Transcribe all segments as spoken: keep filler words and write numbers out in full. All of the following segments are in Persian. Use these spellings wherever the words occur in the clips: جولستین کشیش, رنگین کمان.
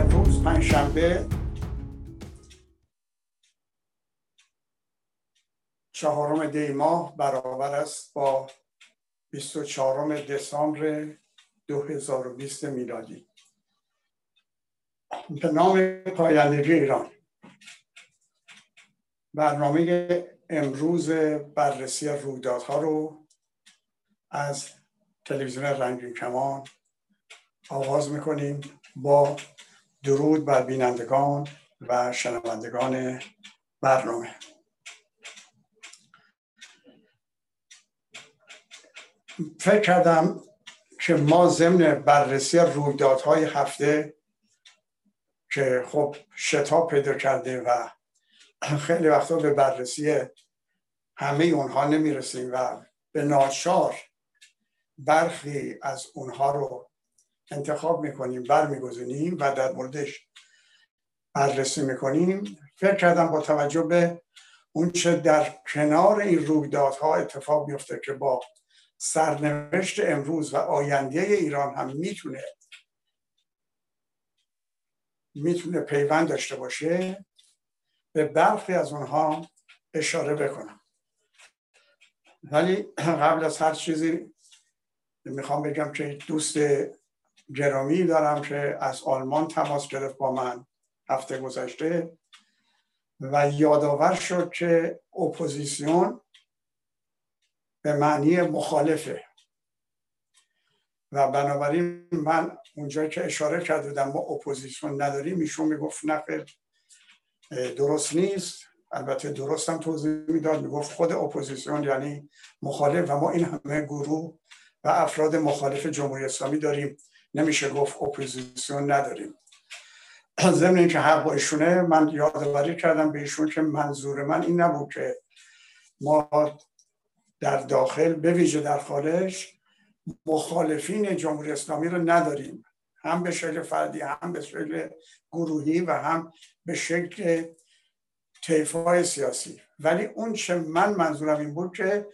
امروز پنجشنبه چهارم دی ماه برابر است با بیست و چهارم دسامبر دو هزار و بیست میلادی. به نام پایندگی ایران، برنامه امروز بررسی رویدادها رو از تلویزیون رنگین کمان آغاز میکنیم با درود بر بینندگان و شنوندگان برنامه. فکر کردم که ما ضمن بررسی رویدادهای هفته که خب شتاب پیدا کرده و خیلی وقتا به بررسی همه اونها نمیرسیم و به ناچار برخی از اونها رو انتخاب میکنیم، برمیگزینیم و در موردش بررسی میکنیم. فکر کردم با توجه به اون چه در کنار این رویدادها اتفاق میفته که با سرنوشت امروز و آینده ایران هم میتونه میتونه پیوند داشته باشه، به برخی از اونها اشاره بکنم. ولی قبل از هر چیزی میخوام بگم که دوست گرامی دارم که از آلمان تماس گرفت با من هفته گذشته و یادآور شد که اپوزیسیون به معنی مخالفه و بنابراین من اونجا که اشاره کرده بودم ما اپوزیسیون نداریم، ایشون میگفت نه خیر درست نیست. البته درستم توضیح میداد، میگفت خود اپوزیسیون یعنی مخالف و ما این همه گروه و افراد مخالف جمهوری اسلامی داریم، نمیشه گفت اپوزیسیون نداریم. ضمن اینکه حق با ایشونه، من یادآوری کردم به ایشون که منظور من این نبود که ما در داخل به ویژه در خارج مخالفین جمهوری اسلامی رو نداریم، هم به شکل فردی، هم به شکل گروهی و هم به شکل طیف‌های سیاسی. ولی اون چه من منظورم این بود که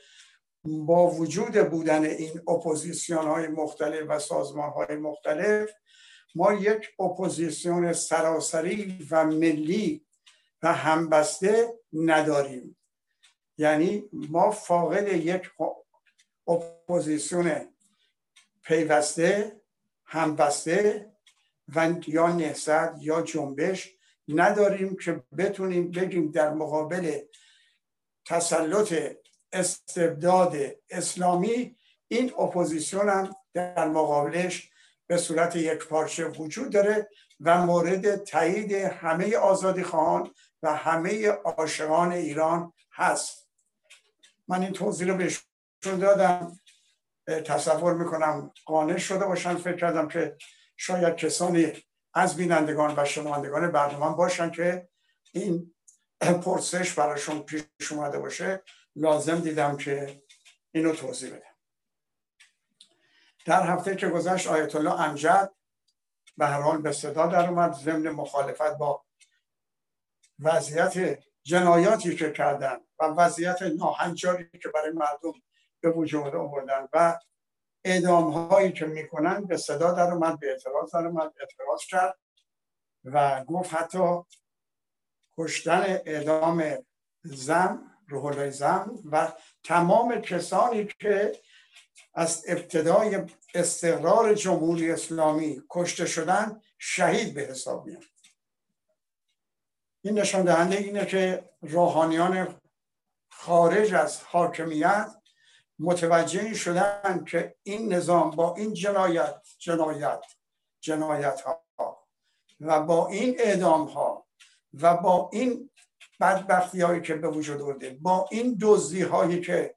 با وجود بودن این اپوزیسیون‌های مختلف و سازمان‌های مختلف ما یک اپوزیسیون سراسری و ملی و همبسته نداریم. یعنی ما فاقد یک اپوزیسیون پیوسته، همبسته و یا نهضت یا جنبش نداریم که بتونیم بگیم در مقابل تسلط استبداد اسلامی این اپوزیسیون هم در مقابلش به صورت یک پارچه وجود داره و مورد تایید همه آزادیخواهان و همه عاشقان ایران هست. من این توضیح رو بهشون دادم، تصور میکنم قانع شده باشن. فکر کردم که شاید کسانی از بینندگان و شنوندگان برنامه باشن که این پرسش براشون پیش اومده باشه، لازم دیدم که اینو توضیح بدم. در هفته که گذشت آیت الله امجد به هر حال به صدا در اومد، ضمن مخالفت با وضعیت جنایاتی که کردن و وضعیت ناهنجاری که برای مردم به وجود آوردن و اعدام‌هایی که میکنن به صدا در اومد، به اعتراض در اومد، اعتراض کرد و گفت حتی کشتن اعدام زم روح الله زم و تمام کسانی که از ابتدای استقرار جمهوری اسلامی کشته شدن شهید به حساب میاد. این نشان دهنده اینه که روحانیان خارج از حاکمیت متوجه شدن که این نظام با این جنایت جنایت جنایت ها و با این اعدام ها و با این بدبختی هایی که به وجود آورده، با این دزدی هایی که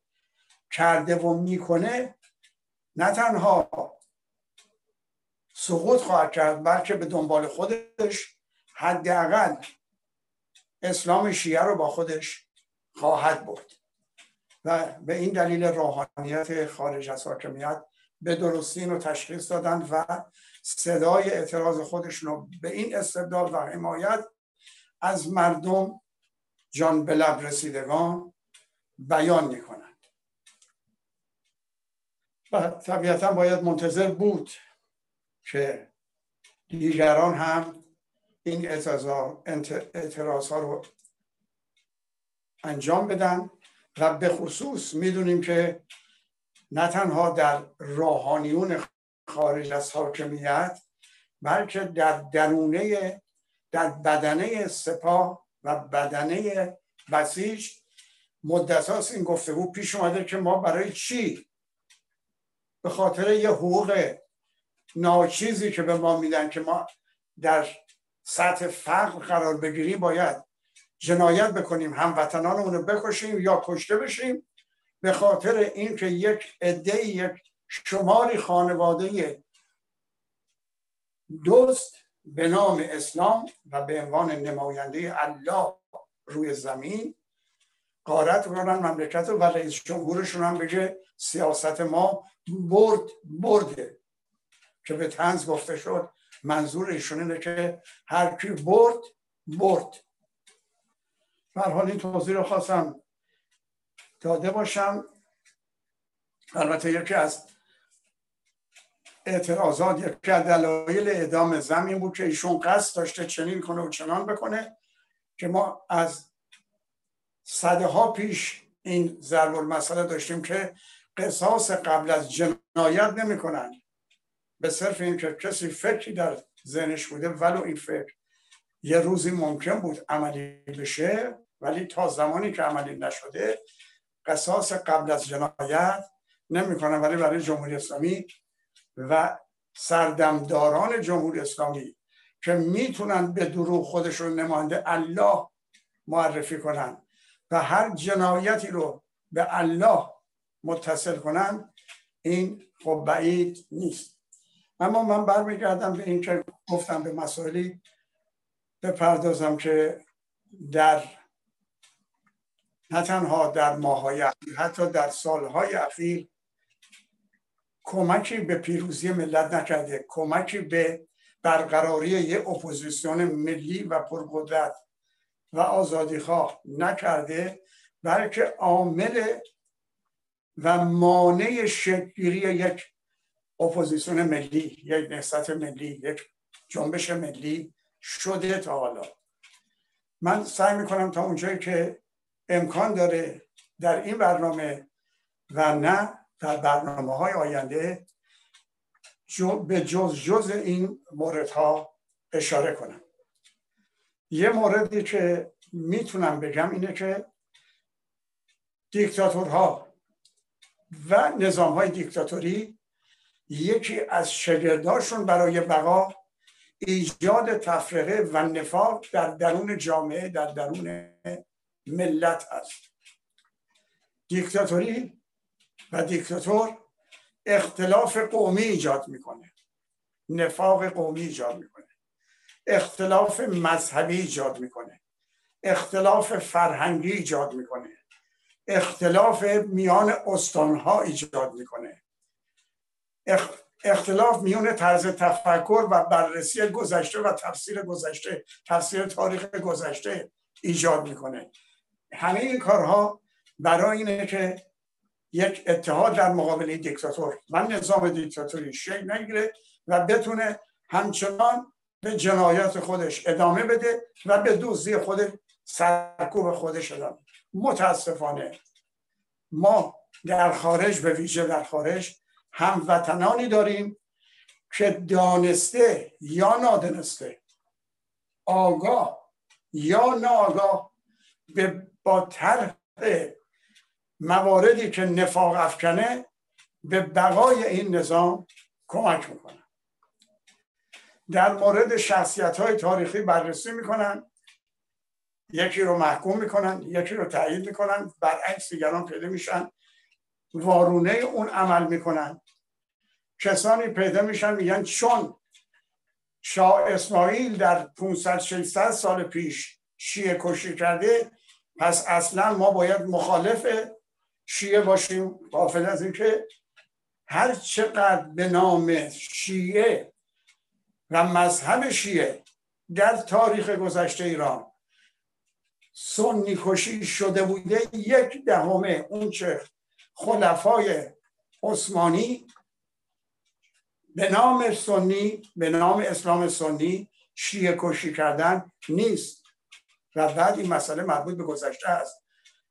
کرده و میکنه، نه تنها سقوط خواهد کرد بلکه به دنبال خودش حداقل اسلام شیعه رو با خودش خواهد برد و به این دلیل روحانیت خارج از حاکمیت به درستی اینو تشخیص دادن و صدای اعتراض خودشون رو به این استبداد و حمایت از مردم جان به لب رسیدگان بیان میکنند. و طبیعتا باید منتظر بود که دیگران هم این اعتراض ها رو انجام بدن. و به خصوص میدونیم که نه تنها در روحانیون خارج از حاکمیت، بلکه در درونه، در بدنه سپاه و بدنه بسیج مدت هاست این گفتگو پیش اومده که ما برای چی به خاطر یه حقوق ناچیزی که به ما میدن که ما در سطح فقر قرار بگیری باید جنایت بکنیم، هموطنانمون رو بکشیم یا کشته بشیم، به خاطر اینکه یک عده، یک شماری خانواده دوست به نام اسلام و به عنوان نماینده الله روی زمین قارت کنن مملکت و رئیس جمهورشون هم بگه سیاست ما برد برده، که به طنز گفته شد منظور ایشون اینه که هر کی برد برد. به هر حال این توضیح رو خواستم داده باشم. البته یکی از اعتراضات، یکی از دلایل اعدام زمین بود که ایشون قصد داشته چنین کنه و چنان بکنه که ما از صده ها پیش این ضرب المثل داشتیم که قصاص قبل از جنایت نمی کنن، به صرف این که کسی فکری در ذهنش بوده ولو این فکر یه روزی ممکن بود عملی بشه، ولی تا زمانی که عملی نشده قصاص قبل از جنایت نمی کنن. ولی برای جمهوری اسلامی و سردمداران جمهوری اسلامی که میتونن به دروغ خودشون نماینده الله معرفی کنن و هر جنایتی رو به الله متصل کنن، این خب بعید نیست. اما من برمیگردم به این که گفتم به مسائلی بپردازم که در نه تنها در ماهای اخیر، حتی در سالهای اخیر کمکی به پیروزی ملت نکرده، کمکی به برقراری یک اپوزیسیون ملی و پرقدرت و آزادیخواه نکرده، بلکه عامل و مانع شکل‌گیری یک اپوزیسیون ملی، یک نهضت ملی، یک جنبش ملی شده تا حالا. من سعی میکنم تا اونجایی که امکان داره در این برنامه و نه در برنامه های آینده جو به جز جز این موردها اشاره کنم. یه موردی که میتونم بگم اینه که دیکتاتورها و نظامهای دیکتاتوری یکی از شگرداشون برای بقا ایجاد تفرقه و نفاق در درون جامعه، در درون ملت است. دیکتاتوری و دیکتاتور اختلاف قومی ایجاد میکنه، نفاق قومی ایجاد میکنه، اختلاف مذهبی ایجاد میکنه، اختلاف فرهنگی ایجاد میکنه، اختلاف میان استانها ایجاد میکنه، اختلاف میان طرز تفکر و بررسی گذشته و تفسیر گذشته، تفسیر تاریخ گذشته ایجاد میکنه. همه این کارها برای اینه که یک اتحاد در مقابل دیکتاتور و نظام دیکتاتوری شکل نگیره و بتونه همچنان به جنایات خودش ادامه بده و به دزدی خودش، سرکوب خودش ادامه. متاسفانه ما در خارج، به ویژه در خارج، هموطنانی داریم که دانسته یا نادانسته، آگاه یا ناآگاه، به با طرح مواردی که نفاق افکنه به بقای این نظام کمک میکنه. در مورد شخصیت‌های تاریخی بررسی میکنن، یکی رو محکوم میکنن، یکی رو تایید میکنن، برعکس دیگران پیدا میشن وارونه اون عمل میکنن. کسانی پیدا میشن میگن چون شاه اسماعیل در پانصد ششصد سال پیش شیعه کشی کرده، پس اصلا ما باید مخالف شیعه باشیم. غافل از این که هر چقدر به نام شیعه و مذهب شیعه در تاریخ گذشته ایران سنی کشی شده بوده، یک دهم اون چه خلفای عثمانی به نام سنی، به نام اسلام سنی شیعه کشی کردن نیست و بعد این مسئله مربوط به گذشته است.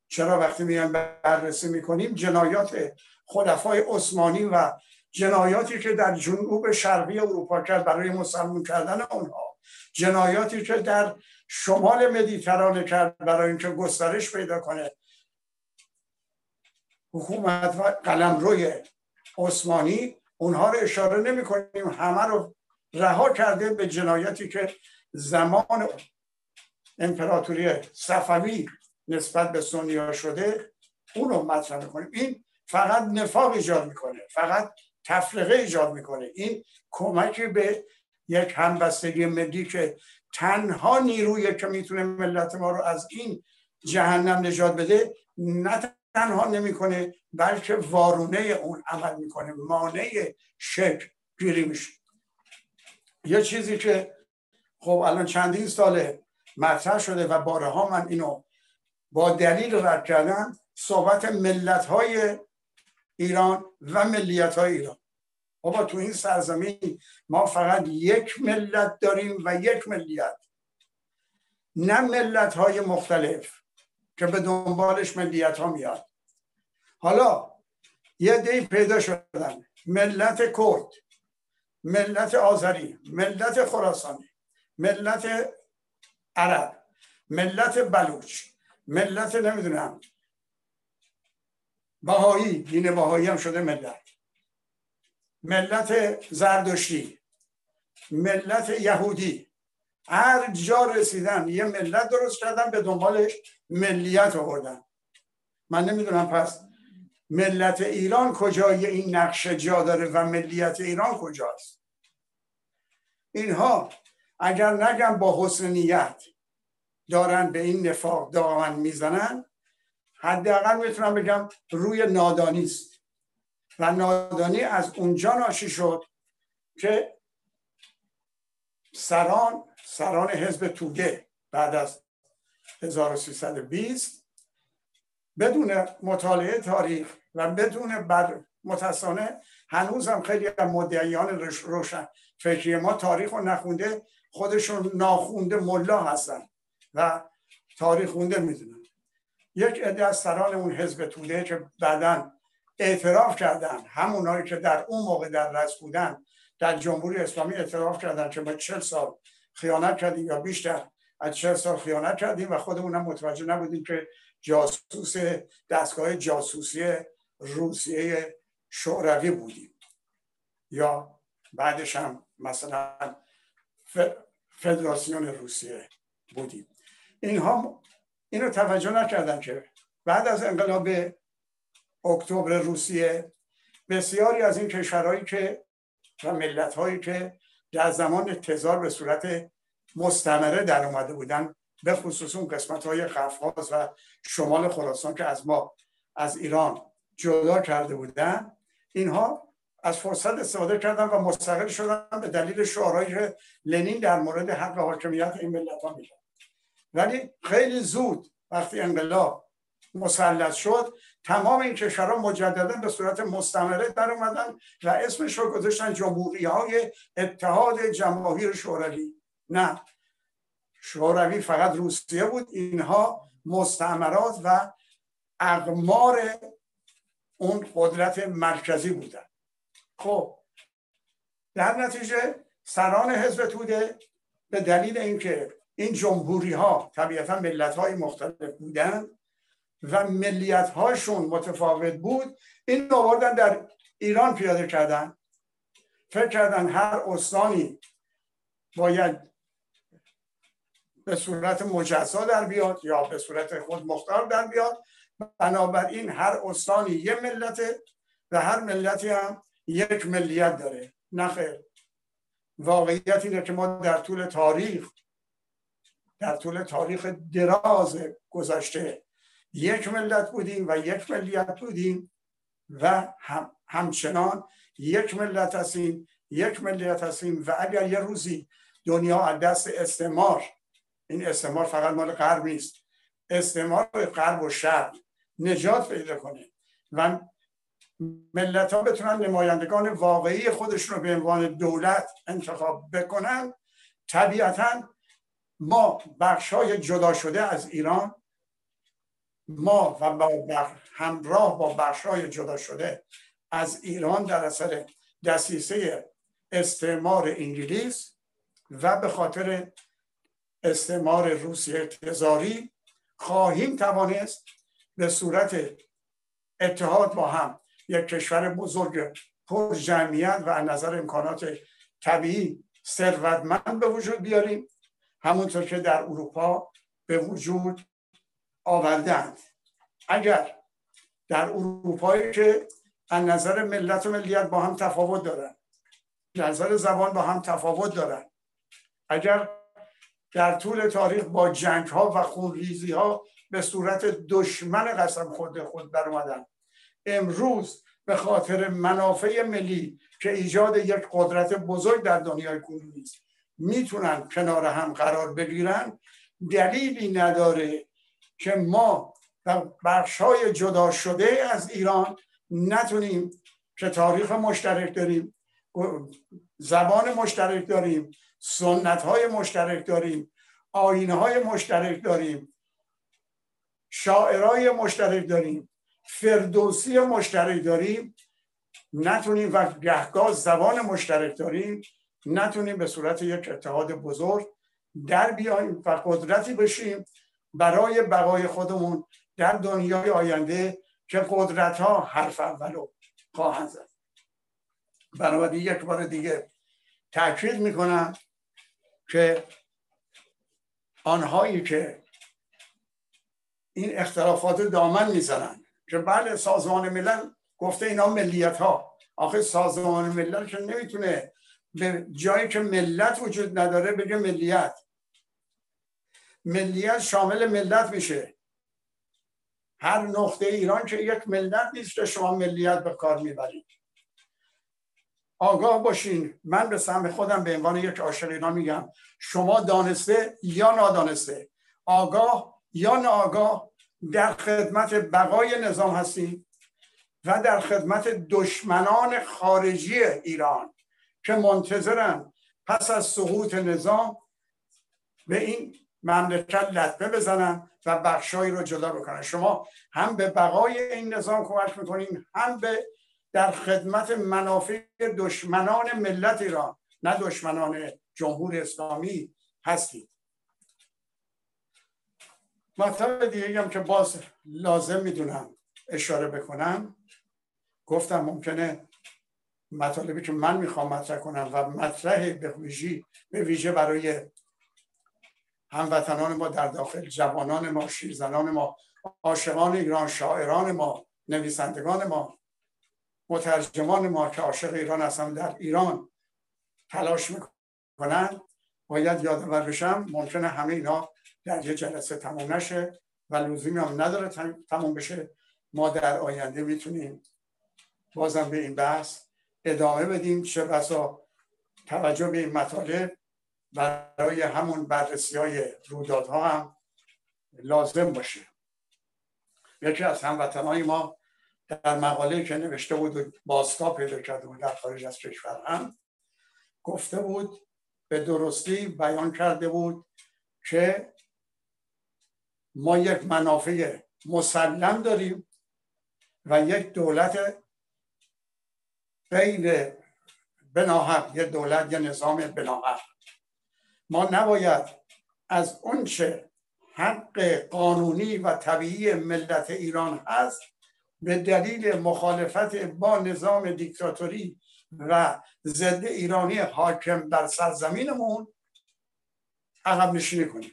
چرا وقتی میان بررسی میکنیم جنایات خلفای عثمانی و جنایاتی که در جنوب شرقی اروپا کرد برای مسلمان کردن اونها، جنایاتی که در شمال مدیترانه کرد برای اینکه گسترش پیدا کنه حکومت و قلمروی عثمانی، اونها رو اشاره نمی کنیم، همه رو رها کرده به جنایاتی که زمان امپراتوری صفوی نسبت به سنی‌ها شده اون رو مطرح کنیم. این فقط نفاق ایجاد میکنه، فقط تفرقه ایجاد میکنه. این کمک به یک همبستگی ملی که تنها نیرویی که میتونه ملت ما رو از این جهنم نجات بده نه تنها نمیکنه بلکه وارونه اون عمل میکنه، مانع شکل گیری میشه. یه چیزی که خب الان چندین ساله مطرح شده و بارها من اینو با دلیل رد کردم، صحبت ملت‌های ایران و ملیت‌های ایران. بابا تو این سرزمین ما فقط یک ملت داریم و یک ملیت، نه ملت‌های مختلف که به دنبالش ملیت‌ها میاد. حالا یه عده‌ای پیدا شدن، ملت کرد، ملت آذری، ملت خراسانی، ملت عرب، ملت بلوچ، ملت نمیدونم بهایی، دین بهایی هم شده ملت، ملت زردشتی، ملت یهودی. هر جا رسیدن یه ملت درست کردن به دنبالش ملیت آوردن. من نمیدونم پس ملت ایران کجای این نقشه جا داره و ملیت ایران کجاست؟ اینها اگر نگم با حسن نیت دارن به این نفاق دامن میزنن، حداقل میتونم بگم روی نادانی است و نادانی از اونجا ناشی شد که سران سران حزب توده بعد از هزار و سیصد و بیست بدون مطالعه تاریخ و بدون بر متاسفانه هنوزم خیلی از مدعیان روشن فکری ما تاریخ رو نخونده، خودشون ناخونده ملا هستن و تاریخ خونده میدونن. یک عده از سران اون حزب توده که بعداً اعتراف کردن، همونایی که در اون موقع در رأس بودن در جمهوری اسلامی اعتراف کردن که ما چهل سال خیانت کردیم یا بیشتر از چهل سال خیانت کردیم و خودمونم متوجه نبودیم که جاسوس دستگاه جاسوسی روسیه شوروی بودیم، یا بعدش هم مثلا فدراسیون روسیه بودیم. اینها اینو توجه نکردن که بعد از انقلاب اکتبر روسیه بسیاری از این کشورهایی که و ملت‌هایی که در زمان تزار به صورت مستمره در اومده بودن، به خصوص اون قسمت‌های قفقاز و شمال خراسان که از ما از ایران جدا کرده بودن، اینها از فرصت استفاده کردن و مستقل شدن به دلیل شعارهایی که لنین در مورد حق و حاکمیت این ملت‌ها می‌زد. ولی خیلی زود وقتی انقلاب مسلط شد، تمام این کشورها مجددا به صورت مستمره در اومدن و اسمش رو گذاشتن جمهوری‌های اتحاد جماهیر شوروی. نه، شوروی فقط روسیه بود، اینها مستعمرات و اقمار اون قدرت مرکزی بودن. خب در نتیجه سران حزب توده به دلیل اینکه این جمهوری‌ها طبیعتاً ملت‌های مختلف بودن و ملیت‌هاشون متفاوت بود، این آوردن در ایران پیاده کردن. فکر کردن هر استانی باید به صورت مجزا در بیاد یا به صورت خود مختار در بیاد، بنابراین هر استانی یک ملته و هر ملتی هم یک ملیت داره. نخیر، واقعیت اینه که ما در طول تاریخ در طول تاریخ دراز گذشته یک ملت بودیم و یک ملیت بودیم و هم همچنان یک ملت هستیم یک ملیت هستیم و اگر یه روزی دنیا از دست استعمار، این استعمار فقط مال غرب نیست، استعمار غرب و شرق نجات پیدا کنه و ملت‌ها بتونن نمایندگان واقعی خودشون رو به عنوان دولت انتخاب بکنن، طبیعتاً ما بخشای جدا شده از ایران، ما و با همراه با بخشای جدا شده از ایران در اثر دسیسه استعمار انگلیس و به خاطر استعمار روسیه تزاری خواهیم توانست به صورت اتحاد با هم یک کشور بزرگ پر جمعیت و از نظر امکانات طبیعی ثروتمند به وجود بیاریم، همونطور که در اروپا به وجود آوردند. اگر در اروپایی که از نظر ملت و ملیت با هم تفاوت دارن، از نظر زبان با هم تفاوت دارن، اگر در طول تاریخ با جنگ ها و خونریزی ها به صورت دشمن قسم خورده خود بر اومدن، امروز به خاطر منافع ملی که ایجاد یک قدرت بزرگ در دنیای کنونی است میتونن کنار هم قرار بگیرن، دلیلی نداره که ما در بخش‌های جدا شده از ایران نتونیم که تاریخ مشترک داریم، زبان مشترک داریم، سنت‌های مشترک داریم، آیین‌های مشترک داریم، شاعرای مشترک داریم، فردوسی مشترک داریم، نتونیم و گهگاه زبان مشترک داریم، نتونیم به صورت یک اتحاد بزرگ در بیاییم و قدرتی بشیم برای بقای خودمون در دنیای آینده که قدرت ها حرف اولو خواهند زد. بنابراین یک بار دیگه تاکید میکنم که آنهایی که این اختلافات دامن میزنن که بله سازمان ملل گفته اینا ملیت ها، آخه سازمان ملل که نمیتونه به جایی که ملت وجود نداره بگه ملیت. ملیت شامل ملت میشه، هر نقطه ایران که یک ملت نیست که شما ملیت به کار میبرید. آگاه باشین، من به سهم خودم به عنوان یک عاشق ایران میگم، شما دانسته یا نادانسته، آگاه یا ناآگاه، در خدمت بقای نظام هستیم و در خدمت دشمنان خارجی ایران که منتظرن پس از سقوط نظام به این مملکت لطمه بزنن و بخشایی رو جدا بکنن. شما هم به بقای این نظام کمک میکنین، هم به در خدمت منافع دشمنان ملت ایران، نه دشمنان جمهوری اسلامی هستید. مطلب دیگه هم که باز لازم میدونم اشاره بکنم، گفتم ممکنه مطالبی که من میخوام مطرح کنم و مطرح به ویژه به ویژه برای هموطنان ما در داخل، جوانان ما، شیرزنان ما، عاشقان ایران، شاعران ما، نویسندگان ما، مترجمان ما که عاشق ایران هستند، در ایران تلاش میکنن، باید یادآور بشم ممکنه همه اینا در یه جلسه تموم نشه و لزومی هم نداره تموم بشه. ما در آینده میتونیم بازم به این بحث ادامه بدیم، چه بسا توجه به این مطالب برای همون بررسی های رویدادها هم لازم باشه. یکی از هموطنهای ما در مقاله‌ای که نوشته بود و بازتاب پیدا کرده بود در خارج از کشور هم گفته بود، به درستی بیان کرده بود که ما یک منافع مسلم داریم و یک دولت غیر بناحق، یک دولت یا نظام بناحق. ما نباید از اونچه حق قانونی و طبیعی ملت ایران هست به دلیل مخالفت با نظام دیکتاتوری و ضد ایرانی حاکم بر سرزمینمون عقب نشینی کنیم.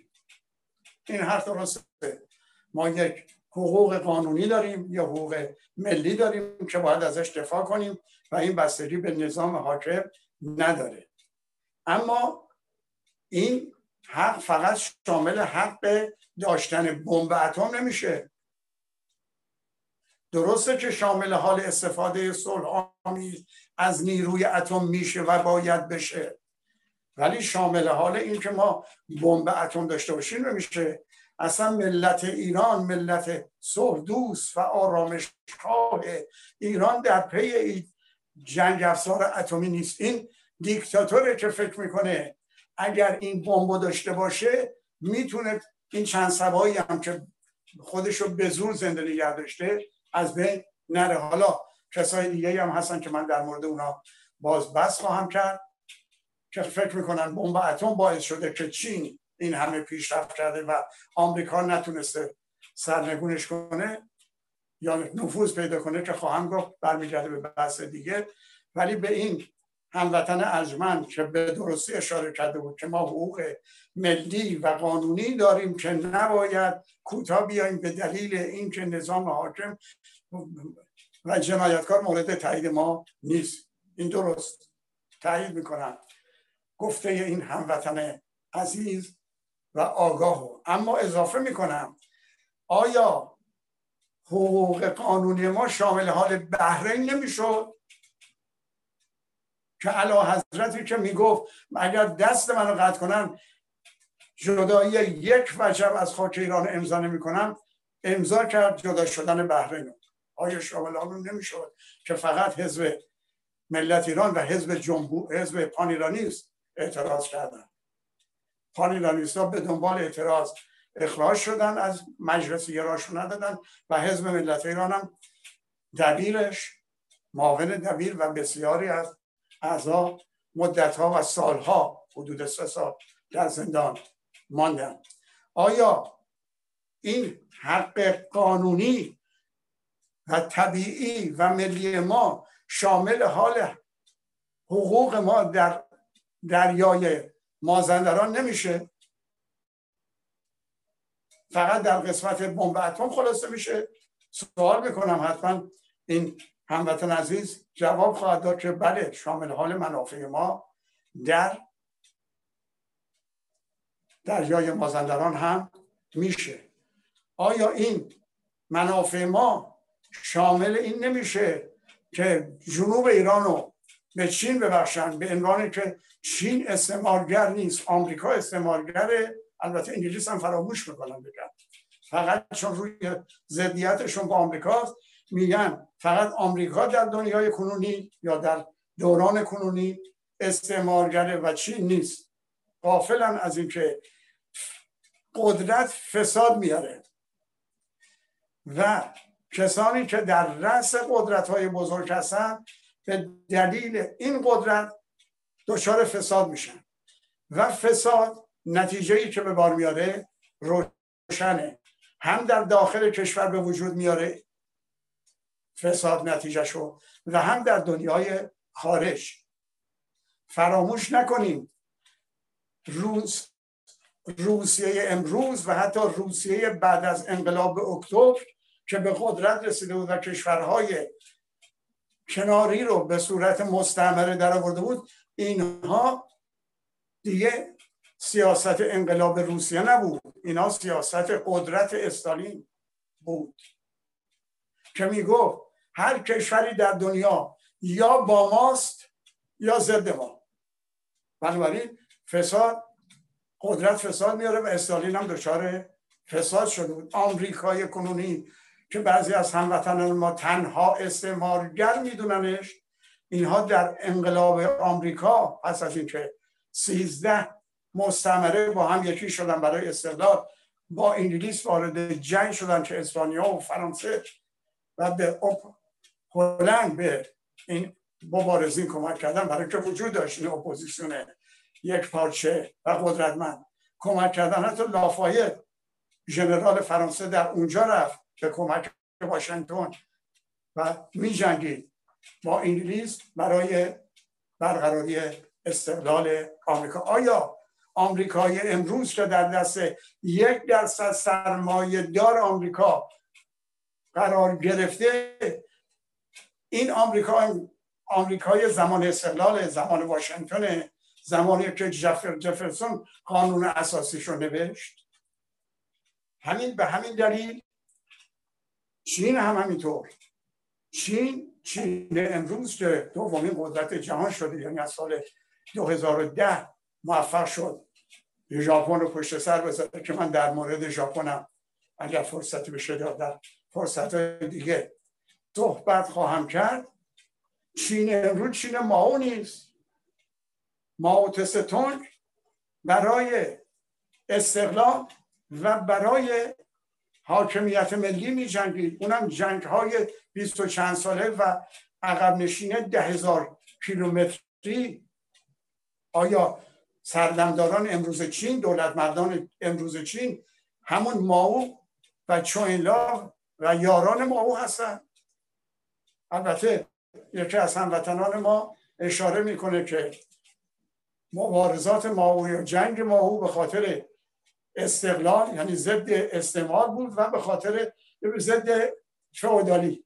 این حرف درسته، ما یک حقوق قانونی داریم یا حقوق ملی داریم که باید ازش دفاع کنیم و این بستگی به نظام حاکم نداره، اما این حق فقط شامل حق داشتن بمب اتم نمیشه. درسته که شامل حال استفاده صلح‌آمیز از نیروی اتم میشه و باید بشه، ولی شامل حال این که ما بمب اتم داشته باشیم نمیشه. اصلا ملت ایران، ملت صلح دوست و آرامشخواه ایران در پی جنگ افزار اتمی نیست. این دیکتاتوره که فکر میکنه اگر این بمب داشته باشه میتونه این چند سبایی هم که خودش رو به زور زنده نگه داشته از بین نره. حالا کسای دیگه هم هستن که من در مورد اونا باز بس خواهم کرد که فکر میکنن بمب اتم باعث شده که چین این همه پیشرفت کرده و آمریکا نتونسته سرنگونش کنه یا نفوذ پیدا کنه، که خواهم گفت برمیگرده به بحث دیگه. ولی به این هموطن ارجمند که به درستی اشاره کرده بود که ما حقوق ملی و قانونی داریم که نباید کوتاه بیاییم به دلیل اینکه نظام حاکم و جنایتکار مورد تایید ما نیست. این درست تایید میکنم گفته این هموطن عزیز و آگاهو. اما اضافه میکنم آیا حقوق قانونی ما شامل حال بحرین نمیشد که اعلیحضرتی که میگفت اگر دست منو قطع کنن جدایی یک وجب از خاک ایران امضا نمیکنم، امضا کرد جدا شدن بحرین؟ آیا شامل آن نمیشد که فقط حزب ملت ایران و حزب جمهور حزب پان ایرانی اعتراض کردن؟ پان ایرانیست‌ها به دنبال اعتراض اخراج شدن از مجلس، گراشون ندادن و حزب ملت ایران هم دبیرش، معاون دبیر و بسیاری از اعضا مدت‌ها و سال‌ها، حدود سه سال در زندان ماندن. آیا این حق قانونی و طبیعی و ملی ما شامل حال حقوق ما در دریای مازندران نمیشه؟ فقط در قسمت بمب اتم خلاصه میشه؟ سوال میکنم، حتما این هموطن عزیز جواب خواهد داد که بله شامل حال منافع ما در دریای مازندران هم میشه. آیا این منافع ما شامل این نمیشه که جنوب ایرانو به چین ببخشن به عنوان که چین استعمارگر نیست، آمریکا استعمارگره؟ البته انگلیس هم فراموش میکنن بگن، فقط چون روی ضدیتشون با آمریکاست میگن فقط آمریکا در دنیای کنونی یا در دوران کنونی استعمارگره و چین نیست. غافلن از اینکه قدرت فساد میاره و کسانی که در رأس قدرت‌های بزرگ هستن به دلیل این قدرت دچار فساد میشن و فساد نتیجه‌ای که به بار میاره روشنه، هم در داخل کشور به وجود میاره فساد نتیجه‌شو و هم در دنیای خارج. فراموش نکنیم روس روسیه امروز و حتی روسیه بعد از انقلاب اکتبر که به قدرت رسیده بود و کشورهای کناری رو به صورت مستعمره در آورده بود، اینها دیگه سیاست انقلاب روسیه نبود، اینا سیاست قدرت استالین بود که میگفت هر کشوری در دنیا یا با ماست یا ضد ما. بنابراین فساد، قدرت فساد میاره و استالین هم دچار فساد شده بود. آمریکای کنونی که بعضی از هموطنان ما تنها استعمارگر میدوننش، اینها در انقلاب آمریکا پس از اینکه سیزده مستعمره با هم یکی شدن برای استقلال، با انگلیس وارد جنگ شدن که اسپانیا و فرانسه و به هلند به این مبارزین کمک کردن برای که وجود داشت این اپوزیسیون یک پارچه و قدرتمند، کمک کردن. حتی لافایت ژنرال فرانسه در اونجا رفت به کمک واشنگتن و می جنگید با انگلیس برای برقراری استقلال آمریکا. آیا آمریکای امروز که در دست یک درصد سرمایه دار آمریکا قرار گرفته، این آمریکا آمریکای زمان استقلال، زمان واشنگتن، زمانی که جفر جفرسون قانون اساسیش رو نوشت؟ همین به همین دلیل چین هم همینطور. چین چین امروز که دومین قدرت جهان شده، یعنی از سال دو هزار و ده موفق شد ژاپن رو پشت سر بزنه، که من در مورد ژاپنم اگر فرصتی بشه در فرصت دیگه صحبت خواهم کرد. چین امروز چین ماو نیست، ماو تسه تونگ برای استقلال و برای حاکمیت ملی می جنگید. اونم جنگ های بیست و چند ساله و عقب نشینه ده هزار کیلومتری. آیا سردمداران امروز چین، دولت مردان امروز چین همون ماو و چوئنلاو و یاران ماو هستن؟ البته یکی از هموطنان ما اشاره میکنه که مبارزات ماو یا جنگ ماو به خاطر استقلال یعنی ضد استعمار بود و به خاطر ضد فئودالی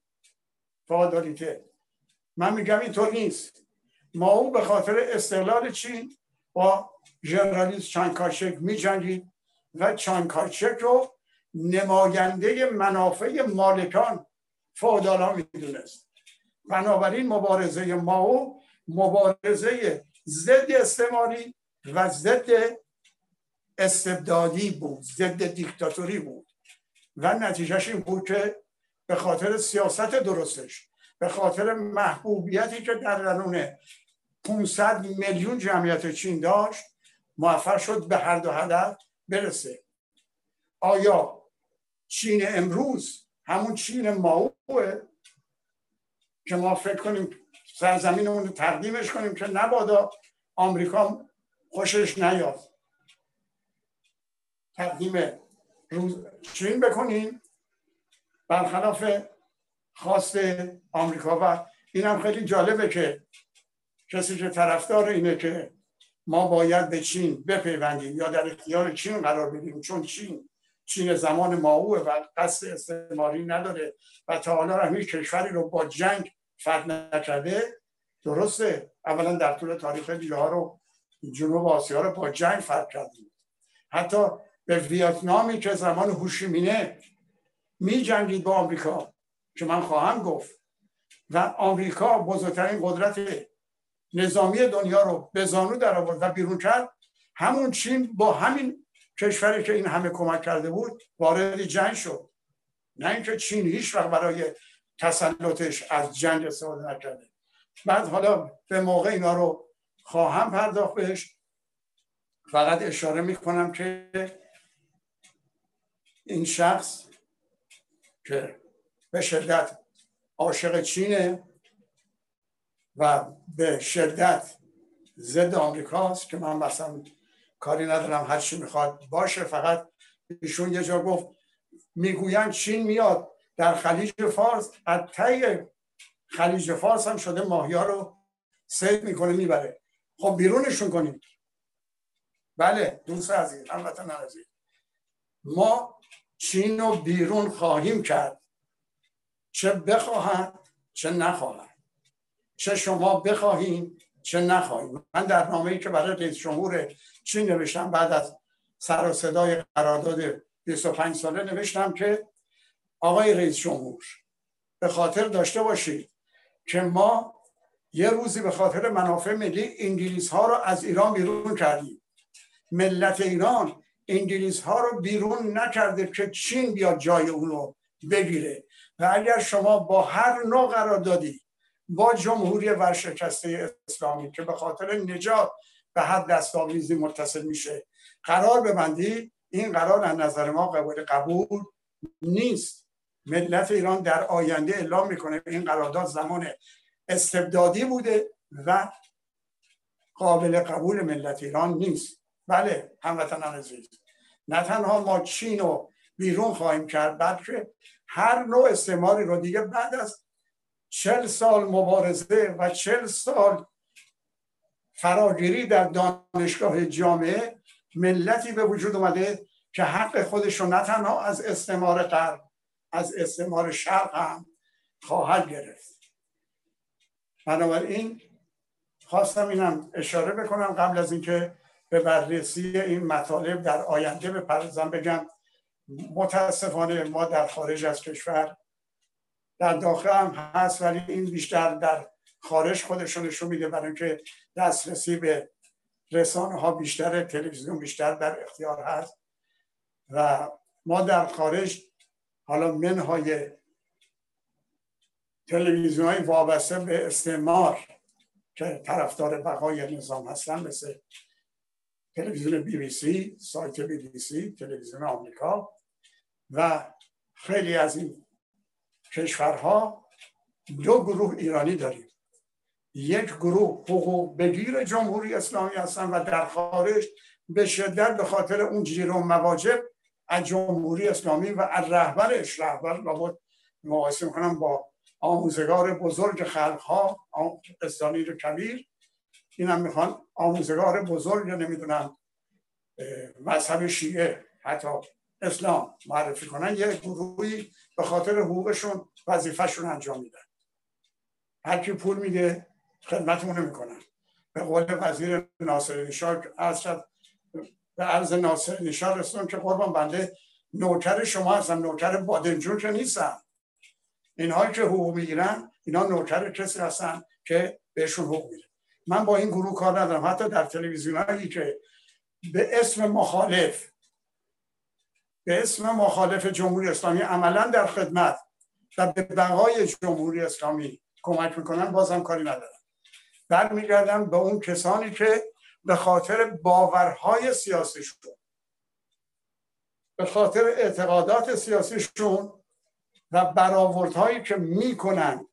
فئودالیته. من میگم اینطور نیست. ماو به خاطر استقلال چین با ژنرالیست چانگ کایشک میجنگید و چانگ کایشک رو نماینده منافع مالکان فئودالا میدونست. بنابراین مبارزه ماو مبارزه ضد استعماری و ضد استبدادی بود، ضد دیکتاتوری بود و نتیجهش این بود که به خاطر سیاست درستش، به خاطر محبوبیتی که در درون پانصد میلیون جمعیت چین داشت، موفق شد به هر دو هدف برسه. آیا چین امروز همون چین ماوه که ما فکر کنیم سرزمینمون رو تقدیمش کنیم که نبادا آمریکا خوشش نیاد، تقدیم روز چین بکنیم برخلاف خواست آمریکا؟ و اینم خیلی جالبه که کسی که طرفدار اینه که ما باید به چین بپیوندیم یا در اختیار چین قرار بدیم چون چین چین زمان ماوه و قصد استعماری نداره و تا حالا هم هیچ کشوری رو با جنگ فتح نکرده، درسته؟ اولا در طول تاریخ دیگه ها رو جنوب آسیا رو با جنگ فتح کردیم. حتی به ویتنامی که زمان هوشیمینه می جنگید با آمریکا که من خواهم گفت و آمریکا بزرگترین قدرت نظامی دنیا رو به زانو در آورد و بیرون کرد، همون چین با همین کشوری که این همه کمک کرده بود وارد جنگ شد. نه اینکه چین هیچ وقت برای تسلطش از جنگ استفاده نکرده. بعد حالا به موقع اینا رو خواهم پرداخت بهش، فقط اشاره میکنم که این شخص که به شدت عاشق چینه و به شدت ضد آمریکاست که من مثلا کاری ندارم هر چی میخواد باشه، فقط ایشون یه جا گفت میگویند چین میاد در خلیج فارس، حتی خلیج فارس هم شده ماهیا رو صید میکنه میبره. خب بیرونشون کنید. بله دوست عزیز، هموطن عزیز، ما چین رو بیرون خواهیم کرد، چه بخواهند چه نخواهند، چه شما بخواهیم چه نخواهیم. من در نامه‌ای که برای رئیس جمهور چین نوشتم بعد از سر و صدای قرارداد بیست و پنج ساله نوشتم که آقای رئیس جمهور به خاطر داشته باشید که ما یه روزی به خاطر منافع ملی انگلیس ها رو از ایران بیرون کردیم. ملت ایران انگلیس ها رو بیرون نکرده که چین بیاد جای اونو بگیره و اگر شما با هر نوع قراردادی با جمهوری ورشکسته اسلامی که به خاطر نجات به حد دستاویزی متصل میشه قرار ببندید، این قرار از نظر ما قابل قبول نیست. ملت ایران در آینده اعلام میکنه این قرارداد زمان استبدادی بوده و قابل قبول ملت ایران نیست. بله هموطنان عزیز، نه تنها ما چین رو بیرون خواهیم کرد بلکه هر نوع استعماری رو دیگه بعد از چهل سال مبارزه و چهل سال فراگیری در دانشگاه جامعه، ملتی به وجود اومده که حق خودش رو نه تنها از استعمار غرب، از استعمار شرق هم خواهد گرفت. بنابراین خواستم اینم اشاره بکنم قبل از اینکه به بررسی این مطالب در آینده بپردازم. بگم متاسفانه ما در خارج از کشور، در داخل هم هست ولی این بیشتر در خارج خودشون نشون میده، برای اینکه دسترسی به رسانه ها بیشتره، تلویزیون بیشتر در اختیار هست و ما در خارج حالا منهای تلویزیون های وابسته به استعمار که طرفدار بقای نظام هستن مثل تلویزیون بی بی سی، سایت بی بی سی، تلویزیون آمریکا و خیلی از این کشورها دو گروه ایرانی داریم. یک گروه حقوق بگیر جمهوری اسلامی هستن و در خارج به شدت به خاطر اون جیر و مواجب از جمهوری اسلامی و از رهبرش، رهبر لابد مقایسه میکنم با آموزگار بزرگ خلقها اسلامی رو کبیر، این هم میخوان آموزگار بزرگ رو نمیدونن مذهب شیعه حتی اسلام معرفی کنن. یه گروهی به خاطر حقوقشون وظیفهشون انجام میدن، هر کی پول میده خدمتمون میکنن. به قول وزیر ناصرالدین شاه از به عرض ناصرالدین شاه رسیدم که قربان بنده نوکر شما هستم، نوکر بادمجون که نیستم. اینهایی که حقوق میگیرن اینا نوکر کسی هستن که بهشون حقوق میده. من با این گروه کار ندارم. حتی در تلویزیونایی که به اسم مخالف به اسم مخالف جمهوری اسلامی عملا در خدمت و به بقای جمهوری اسلامی کمک میکنن بازم کاری ندارم. برمیگردم به اون کسانی که به خاطر باورهای سیاسیشون، به خاطر اعتقادات سیاسیشون و برآوردهایی که میکنن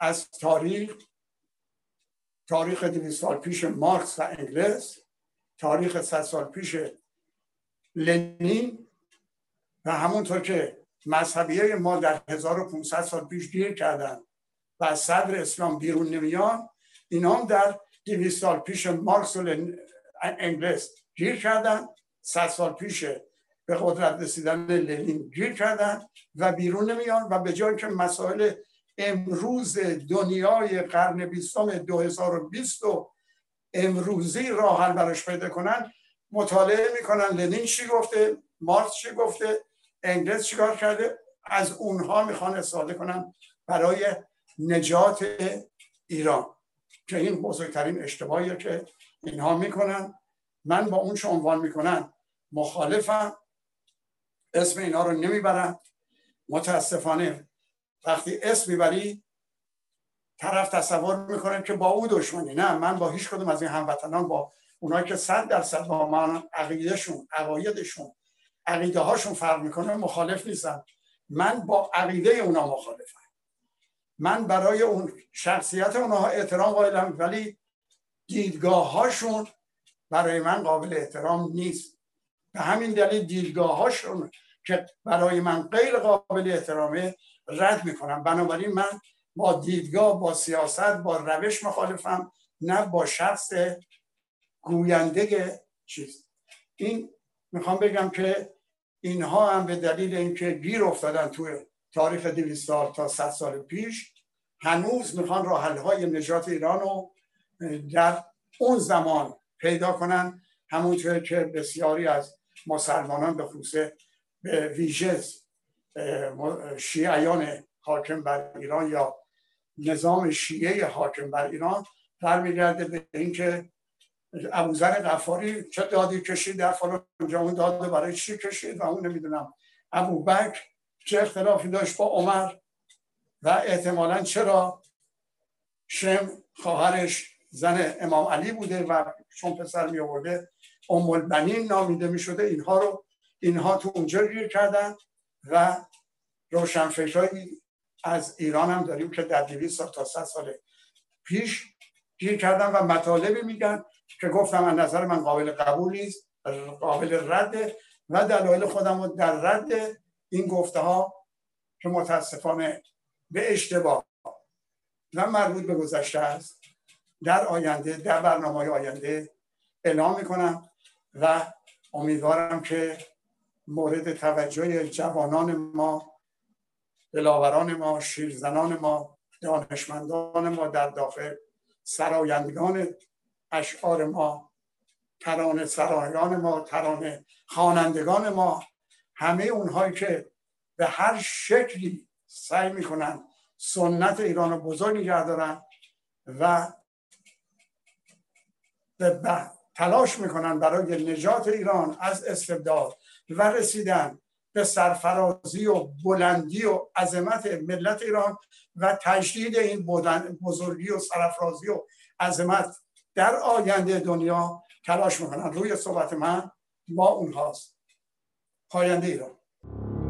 از تاریخ، تاریخ دویست سال پیش مارکس و انگلس، تاریخ صد سال پیش لنین و همونطور که مذهبیه ما در هزار و پانصد سال پیش گیر کردن و از صدر اسلام بیرون نمیان، اینا هم در دویست سال پیش مارکس و انگلس گیر کردن، صد سال پیش به قدرت رسیدن لنین گیر کردن و بیرون نمیان و به جای که مسائل امروز دنیای قرن بیستم دو هزار و بیست و امروزی راه حل براش پیدا کنن، مطالعه میکنن لنین چی گفته، مارکس چی گفته، انگلس چیکار کرده، از اونها میخوان استفاده کنن برای نجات ایران، که این بزرگترین اشتباهیه که اینها میکنن. من با اون چه عنوان میکنن مخالفم، اسم اینا رو نمیبرم. متاسفانه وقتی اسم میبری طرف تصور میکنه که با او دشمنی. نه، من با هیچ کدوم از این هموطنان، با اونایی که صد درصد با من عقیدهشون، عقایدشون، عقیده هاشون فرق میکنه مخالف نیستم. من با عقیده اونا مخالفم، من برای اون شخصیت اونها احترام قائلم، ولی دیدگاه هاشون برای من قابل احترام نیست. به همین دلیل دیدگاه هاشون که برای من غیر قابل احترامه رد میکنم. بنابراین من با دیدگاه، با سیاست، با روش مخالفم، نه با شخص گوینده چیز. این میخوام بگم که اینها هم به دلیل اینکه گیر افتادن توی تاریخ دویست سال تا صد سال پیش، هنوز میخوان راه حل‌های نجات ایران رو در اون زمان پیدا کنن. همونطور که بسیاری از مسلمانان به خصوصه به ویژه شیعیان حاکم بر ایران یا نظام شیعه حاکم بر ایران برمیگرده به اینکه ابوذر غفاری چه دادی کشید در فلان جا، اون داده برای چی کشید و اون نمیدونم ابوبکر چه اختلافی داشت با عمر و احتمالاً چرا شم خواهرش زن امام علی بوده و چون پسر می آورده ام البنین نامیده می شده. اینها رو اینها تو اونجا گیر کردن و روشنفکرایی از ایران هم داریم که در دویست سال تا صد سال پیش گیر کردن و مطالبی میگن که گفتم از نظر من قابل قبول نیست، قابل رده و دلایل خودم رو در رد این گفته ها که متاسفانه به اشتباه و مربوط به گذشته است در آینده، در برنامه‌های آینده اعلام میکنم و امیدوارم که مورد توجه جوانان ما، دلاوران ما، شیرزنان ما، دانشمندان ما در داخل، سرایندگان اشعار ما، ترانه سرایان ما، ترانه خوانندگان ما، همه اونهایی که به هر شکلی سعی میکنن سنت ایران رو بزرگ نگه دارن و تلاش میکنن برای نجات ایران از استبداد و رسیدن به سرفرازی و بلندی و عظمت ملت ایران و تجدید این بزرگی و سرفرازی و عظمت در آینده دنیا. تلاش میکنن. روی صحبت من با اونهاست. پاینده ایران.